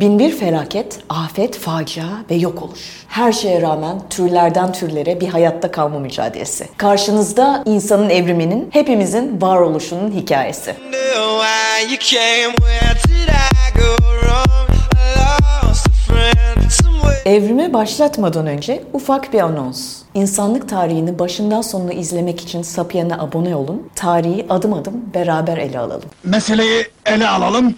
Binbir felaket, afet, facia ve yok oluş. Her şeye rağmen türlerden türlere bir hayatta kalma mücadelesi. Karşınızda insanın evriminin, hepimizin varoluşunun hikayesi. Evrimi başlatmadan önce ufak bir anons. İnsanlık tarihini başından sonuna izlemek için Sapien'e abone olun. Tarihi adım adım beraber ele alalım. Meseleyi ele alalım.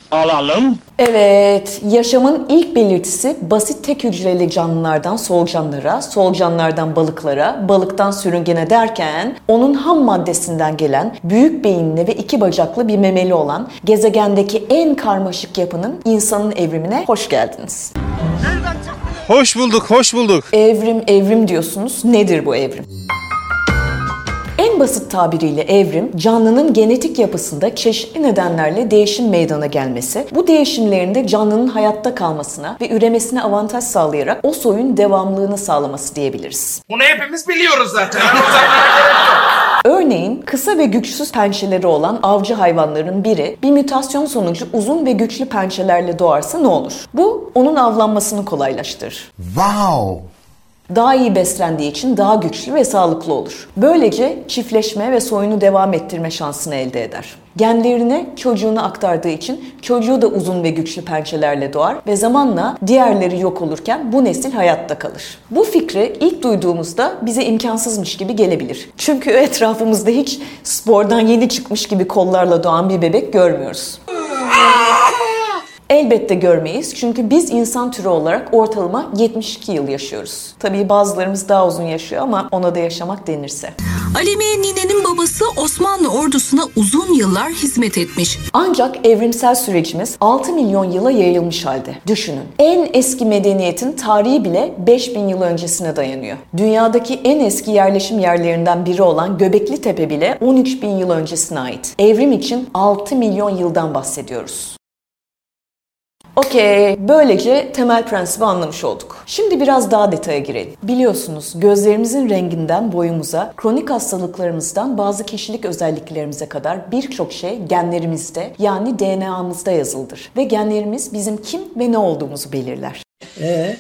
Evet, yaşamın ilk belirtisi basit tek hücreli canlılardan solucanlara, solucanlardan balıklara, balıktan sürüngene derken onun ham maddesinden gelen büyük beyinli ve iki bacaklı bir memeli olan gezegendeki en karmaşık yapının insanın evrimine hoş geldiniz. Hoş bulduk, hoş bulduk. Evrim diyorsunuz. Nedir bu evrim? En basit tabiriyle evrim, canlının genetik yapısında çeşitli nedenlerle değişim meydana gelmesi, bu değişimlerin de canlının hayatta kalmasına ve üremesine avantaj sağlayarak o soyun devamlılığını sağlaması diyebiliriz. Bunu hepimiz biliyoruz zaten. Örneğin kısa ve güçsüz pençeleri olan avcı hayvanların biri bir mutasyon sonucu uzun ve güçlü pençelerle doğarsa ne olur? Bu onun avlanmasını kolaylaştırır. Wow! Daha iyi beslendiği için daha güçlü ve sağlıklı olur. Böylece çiftleşme ve soyunu devam ettirme şansını elde eder. Genlerini çocuğuna aktardığı için çocuğu da uzun ve güçlü pençelerle doğar ve zamanla diğerleri yok olurken bu nesil hayatta kalır. Bu fikri ilk duyduğumuzda bize imkansızmış gibi gelebilir. Çünkü etrafımızda hiç spordan yeni çıkmış gibi kollarla doğan bir bebek görmüyoruz. Elbette görmeyiz çünkü biz insan türü olarak ortalama 72 yıl yaşıyoruz. Tabii bazılarımız daha uzun yaşıyor ama ona da yaşamak denirse. Alemiye ninenin babası Osmanlı ordusuna uzun yıllar hizmet etmiş. Ancak evrimsel sürecimiz 6 milyon yıla yayılmış halde. Düşünün, en eski medeniyetin tarihi bile 5000 yıl öncesine dayanıyor. Dünyadaki en eski yerleşim yerlerinden biri olan Göbekli Tepe bile 13 bin yıl öncesine ait. Evrim için 6 milyon yıldan bahsediyoruz. Okey, böylece temel prensibi anlamış olduk. Şimdi biraz daha detaya girelim. Biliyorsunuz gözlerimizin renginden boyumuza, kronik hastalıklarımızdan bazı kişilik özelliklerimize kadar birçok şey genlerimizde yani DNA'mızda yazılıdır. Ve genlerimiz bizim kim ve ne olduğumuzu belirler.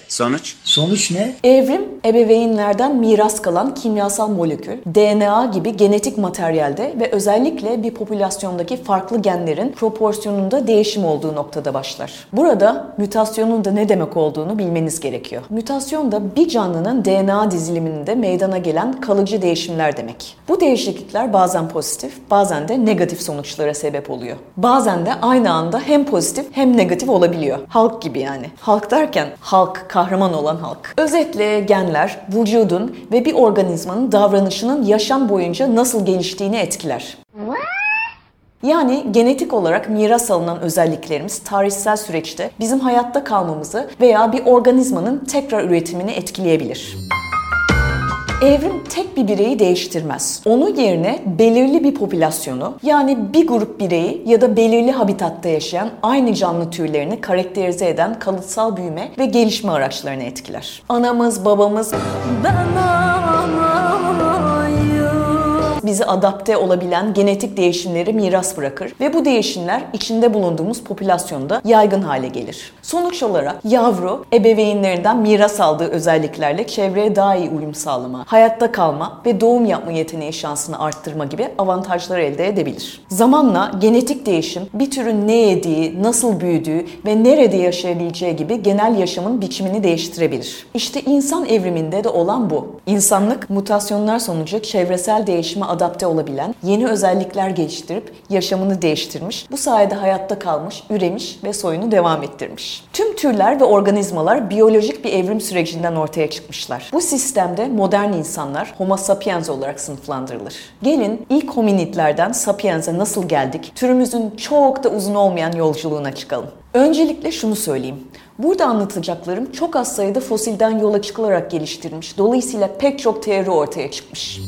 Sonuç? Sonuç ne? Evrim, ebeveynlerden miras kalan kimyasal molekül, DNA gibi genetik materyalde ve özellikle bir popülasyondaki farklı genlerin proporsiyonunda değişim olduğu noktada başlar. Burada mütasyonun da ne demek olduğunu bilmeniz gerekiyor. Mütasyon da bir canlının DNA diziliminde meydana gelen kalıcı değişimler demek. Bu değişiklikler bazen pozitif, bazen de negatif sonuçlara sebep oluyor. Bazen de aynı anda hem pozitif hem negatif olabiliyor. Hulk gibi yani. Hulk derken Hulk, kahraman olan Hulk. Özetle genler, vücudun ve bir organizmanın davranışının yaşam boyunca nasıl geliştiğini etkiler. Yani genetik olarak miras alınan özelliklerimiz tarihsel süreçte bizim hayatta kalmamızı veya bir organizmanın tekrar üretimini etkileyebilir. Evrim tek bir bireyi değiştirmez. Onun yerine belirli bir popülasyonu yani bir grup bireyi ya da belirli habitatta yaşayan aynı canlı türlerini karakterize eden kalıtsal büyüme ve gelişme araçlarını etkiler. Anamız, babamız bizi adapte olabilen genetik değişimleri miras bırakır ve bu değişimler içinde bulunduğumuz popülasyonda yaygın hale gelir. Sonuç olarak yavru ebeveynlerinden miras aldığı özelliklerle çevreye daha iyi uyum sağlama, hayatta kalma ve doğum yapma yeteneği şansını arttırma gibi avantajlar elde edebilir. Zamanla genetik değişim bir türün ne yediği, nasıl büyüdüğü ve nerede yaşayabileceği gibi genel yaşamın biçimini değiştirebilir. İşte insan evriminde de olan bu. İnsanlık mutasyonlar sonucu çevresel değişime adapte olabilen, yeni özellikler geliştirip yaşamını değiştirmiş, bu sayede hayatta kalmış, üremiş ve soyunu devam ettirmiş. Tüm türler ve organizmalar biyolojik bir evrim sürecinden ortaya çıkmışlar. Bu sistemde modern insanlar Homo Sapiens olarak sınıflandırılır. Gelin ilk hominidlerden Sapiens'e nasıl geldik, türümüzün çok da uzun olmayan yolculuğuna çıkalım. Öncelikle şunu söyleyeyim. Burada anlatacaklarım çok az sayıda fosilden yola çıkılarak geliştirilmiş. Dolayısıyla pek çok teori ortaya çıkmış.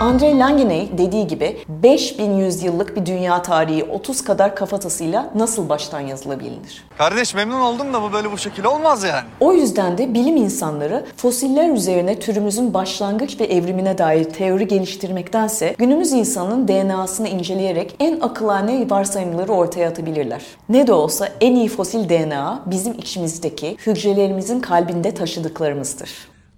André Langevin dediği gibi 5100 yıllık bir dünya tarihi 30 kadar kafatasıyla nasıl baştan yazılabilir? Kardeş memnun oldum da bu böyle bu şekilde olmaz yani. O yüzden de bilim insanları fosiller üzerine türümüzün başlangıç ve evrimine dair teori geliştirmektense günümüz insanının DNA'sını inceleyerek en akılane varsayımları ortaya atabilirler. Ne de olsa en iyi fosil DNA bizim içimizdeki hücrelerimizin kalbinde taşıdıklarımızdır.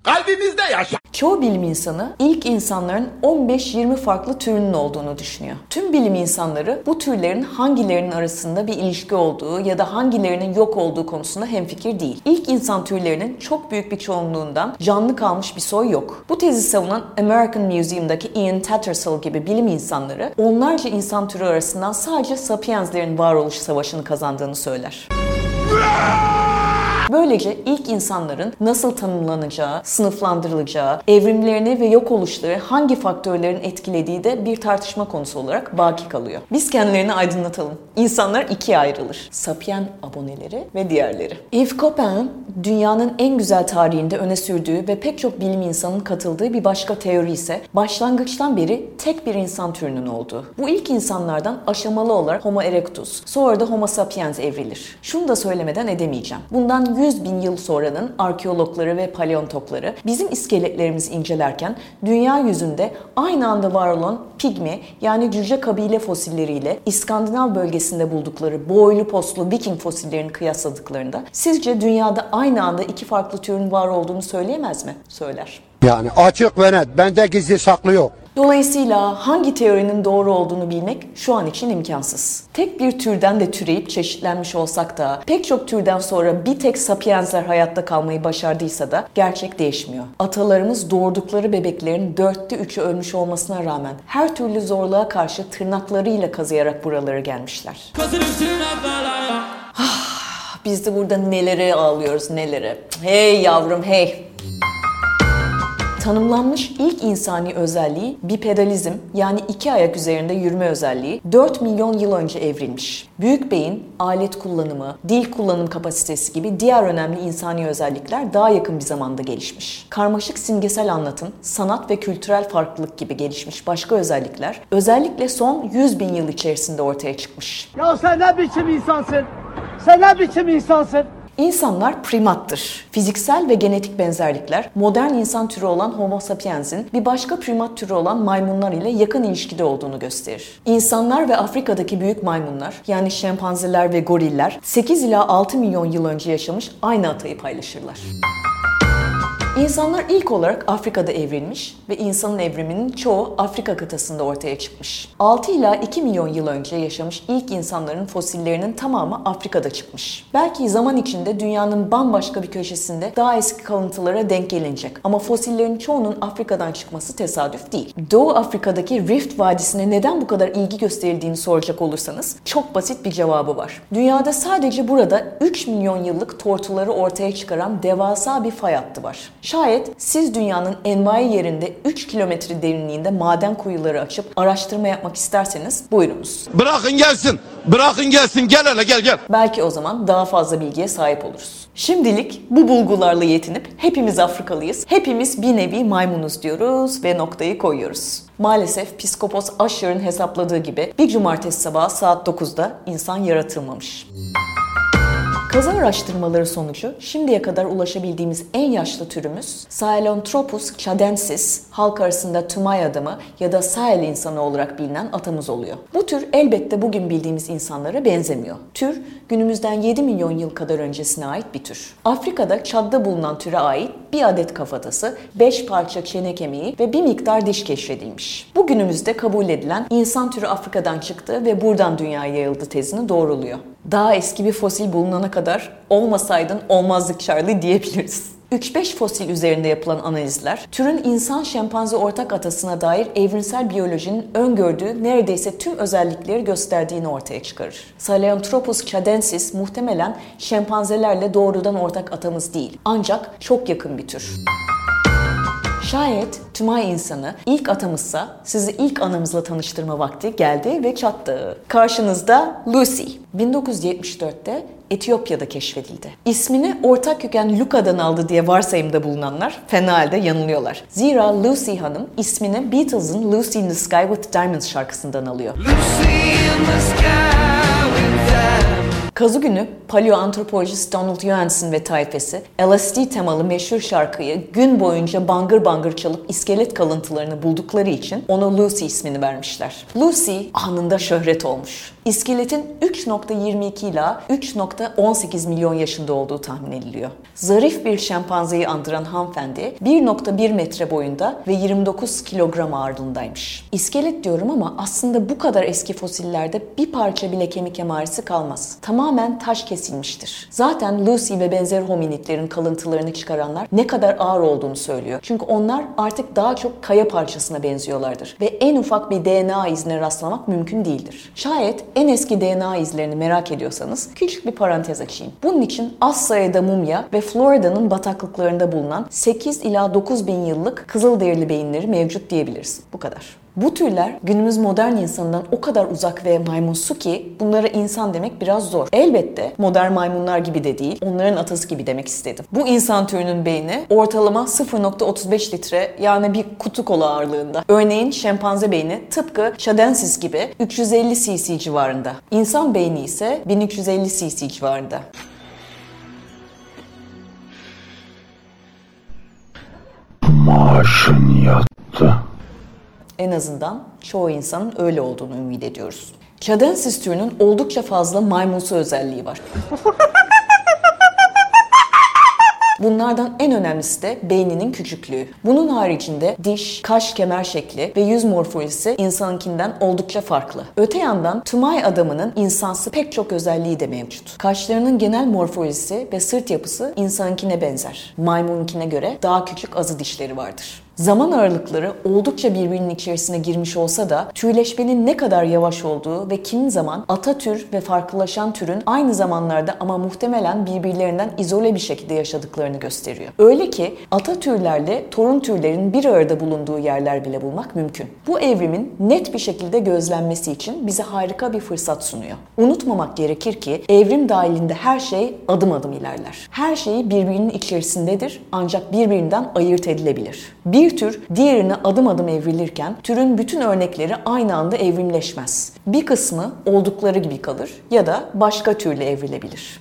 Kalbimizde yaşa. Çoğu bilim insanı ilk insanların 15-20 farklı türünün olduğunu düşünüyor. Tüm bilim insanları bu türlerin hangilerinin arasında bir ilişki olduğu ya da hangilerinin yok olduğu konusunda hemfikir değil. İlk insan türlerinin çok büyük bir çoğunluğundan canlı kalmış bir soy yok. Bu tezi savunan American Museum'daki Ian Tattersall gibi bilim insanları onlarca insan türü arasından sadece Sapiens'lerin varoluş savaşını kazandığını söyler. Böylece ilk insanların nasıl tanımlanacağı, sınıflandırılacağı, evrimlerini ve yok oluşları hangi faktörlerin etkilediği de bir tartışma konusu olarak baki kalıyor. Biz kendilerini aydınlatalım. İnsanlar ikiye ayrılır. Sapien aboneleri ve diğerleri. Yves Copain, dünyanın en güzel tarihinde öne sürdüğü ve pek çok bilim insanının katıldığı bir başka teori ise başlangıçtan beri tek bir insan türünün olduğu. Bu ilk insanlardan aşamalı olarak Homo erectus, sonra da Homo sapiens evrilir. Şunu da söylemeden edemeyeceğim. Bundan 100 bin yıl sonranın arkeologları ve paleontologları bizim iskeletlerimizi incelerken dünya yüzünde aynı anda var olan pigmi yani cüce kabile fosilleriyle İskandinav bölgesinde buldukları boylu poslu Viking fosillerini kıyasladıklarında sizce dünyada aynı anda iki farklı türün var olduğunu söyleyemez mi? Söyler. Yani açık ve net, bende gizli saklı yok. Dolayısıyla hangi teorinin doğru olduğunu bilmek şu an için imkansız. Tek bir türden de türeyip çeşitlenmiş olsak da pek çok türden sonra bir tek sapiensler hayatta kalmayı başardıysa da gerçek değişmiyor. Atalarımız doğurdukları bebeklerin 4'te 3'ü ölmüş olmasına rağmen her türlü zorluğa karşı tırnaklarıyla kazıyarak buralara gelmişler. Biz de burada nelere ağlıyoruz nelere. Hey yavrum hey. Tanımlanmış ilk insani özelliği bipedalizm yani iki ayak üzerinde yürüme özelliği 4 milyon yıl önce evrilmiş. Büyük beyin, alet kullanımı, dil kullanım kapasitesi gibi diğer önemli insani özellikler daha yakın bir zamanda gelişmiş. Karmaşık simgesel anlatım, sanat ve kültürel farklılık gibi gelişmiş başka özellikler özellikle son 100 bin yıl içerisinde ortaya çıkmış. Ya sen ne biçim insansın? Sen ne biçim insansın? İnsanlar primattır. Fiziksel ve genetik benzerlikler modern insan türü olan Homo sapiens'in bir başka primat türü olan maymunlar ile yakın ilişkide olduğunu gösterir. İnsanlar ve Afrika'daki büyük maymunlar yani şempanzeler ve goriller 8 ila 6 milyon yıl önce yaşamış aynı atayı paylaşırlar. İnsanlar ilk olarak Afrika'da evrilmiş ve insanın evriminin çoğu Afrika kıtasında ortaya çıkmış. 6 ila 2 milyon yıl önce yaşamış ilk insanların fosillerinin tamamı Afrika'da çıkmış. Belki zaman içinde dünyanın bambaşka bir köşesinde daha eski kalıntılara denk gelinecek ama fosillerin çoğunun Afrika'dan çıkması tesadüf değil. Doğu Afrika'daki Rift Vadisi'ne neden bu kadar ilgi gösterildiğini soracak olursanız çok basit bir cevabı var. Dünyada sadece burada 3 milyon yıllık tortuları ortaya çıkaran devasa bir fay hattı var. Şayet siz dünyanın envai yerinde 3 kilometre derinliğinde maden kuyuları açıp araştırma yapmak isterseniz buyurunuz. Bırakın gelsin, gel hele gel. Belki o zaman daha fazla bilgiye sahip oluruz. Şimdilik bu bulgularla yetinip hepimiz Afrikalıyız, hepimiz bir nevi maymunuz diyoruz ve noktayı koyuyoruz. Maalesef Piskopos Asher'ın hesapladığı gibi bir cumartesi sabahı saat 9'da insan yaratılmamış. Kazı araştırmaları sonucu şimdiye kadar ulaşabildiğimiz en yaşlı türümüz Sahelanthropus tchadensis, halk arasında Tumay adamı ya da Sahel insanı olarak bilinen atamız oluyor. Bu tür elbette bugün bildiğimiz insanlara benzemiyor. Tür günümüzden 7 milyon yıl kadar öncesine ait bir tür. Afrika'da Çad'da bulunan türe ait bir adet kafatası, 5 parça çene kemiği ve bir miktar diş keşfedilmiş. Bu günümüzde kabul edilen insan türü Afrika'dan çıktı ve buradan dünyaya yayıldı tezini doğruluyor. Daha eski bir fosil bulunana kadar olmasaydın olmazdık Charlie diyebiliriz. 3-5 fosil üzerinde yapılan analizler, türün insan-şempanze ortak atasına dair evrimsel biyolojinin öngördüğü neredeyse tüm özellikleri gösterdiğini ortaya çıkarır. Sahelanthropus tchadensis muhtemelen şempanzelerle doğrudan ortak atamız değil, ancak çok yakın bir tür. Şayet Tumay insanı ilk atamızsa sizi ilk anamızla tanıştırma vakti geldi ve çattı. Karşınızda Lucy. 1974'te Etiyopya'da keşfedildi. İsmini ortak köken Luka'dan aldı diye varsayımda bulunanlar fena halde yanılıyorlar. Zira Lucy Hanım ismini Beatles'ın Lucy in the Sky with Diamonds şarkısından alıyor. Lucy in the sky with diamonds. Kazı günü paleoantropolojist Donald Johanson ve tayfesi LSD temalı meşhur şarkıyı gün boyunca bangır bangır çalıp iskelet kalıntılarını buldukları için ona Lucy ismini vermişler. Lucy anında şöhret olmuş. İskeletin 3.22 ila 3.18 milyon yaşında olduğu tahmin ediliyor. Zarif bir şempanzeyi andıran hanımefendi 1.1 metre boyunda ve 29 kilogram ağırlığındaymış. İskelet diyorum ama aslında bu kadar eski fosillerde bir parça bile kemik emaresi kalmaz. Tamamen taş kesilmiştir. Zaten Lucy ve benzer hominidlerin kalıntılarını çıkaranlar ne kadar ağır olduğunu söylüyor. Çünkü onlar artık daha çok kaya parçasına benziyorlardır ve en ufak bir DNA izine rastlamak mümkün değildir. Şayet en eski DNA izlerini merak ediyorsanız küçük bir parantez açayım. Bunun için az sayıda mumya ve Florida'nın bataklıklarında bulunan 8 ila 9 bin yıllık kızılderili beyinleri mevcut diyebiliriz. Bu kadar. Bu türler günümüz modern insanından o kadar uzak ve maymunsu ki bunlara insan demek biraz zor. Elbette modern maymunlar gibi de değil, onların atası gibi demek istedim. Bu insan türünün beyni ortalama 0.35 litre yani bir kutu kola ağırlığında. Örneğin şempanze beyni tıpkı Tchadensis gibi 350 cc civarında. İnsan beyni ise 1350 cc civarında. Maaşın yattı. En azından çoğu insanın öyle olduğunu ümit ediyoruz. Tchadensis türünün oldukça fazla maymunsu özelliği var. Bunlardan en önemlisi de beyninin küçüklüğü. Bunun haricinde diş, kaş, kemer şekli ve yüz morfolojisi insanınkinden oldukça farklı. Öte yandan Tumay adamının insansı pek çok özelliği de mevcut. Kaşlarının genel morfolojisi ve sırt yapısı insanınkine benzer. Maymununkine göre daha küçük azı dişleri vardır. Zaman aralıkları oldukça birbirinin içerisine girmiş olsa da türleşmenin ne kadar yavaş olduğu ve kimi zaman ata tür ve farklılaşan türün aynı zamanlarda ama muhtemelen birbirlerinden izole bir şekilde yaşadıklarını gösteriyor. Öyle ki ata türlerle torun türlerin bir arada bulunduğu yerler bile bulmak mümkün. Bu evrimin net bir şekilde gözlenmesi için bize harika bir fırsat sunuyor. Unutmamak gerekir ki evrim dahilinde her şey adım adım ilerler. Her şeyi birbirinin içerisindedir ancak birbirinden ayırt edilebilir. Bir tür diğerine adım adım evrilirken türün bütün örnekleri aynı anda evrimleşmez. Bir kısmı oldukları gibi kalır ya da başka türle evrilebilir.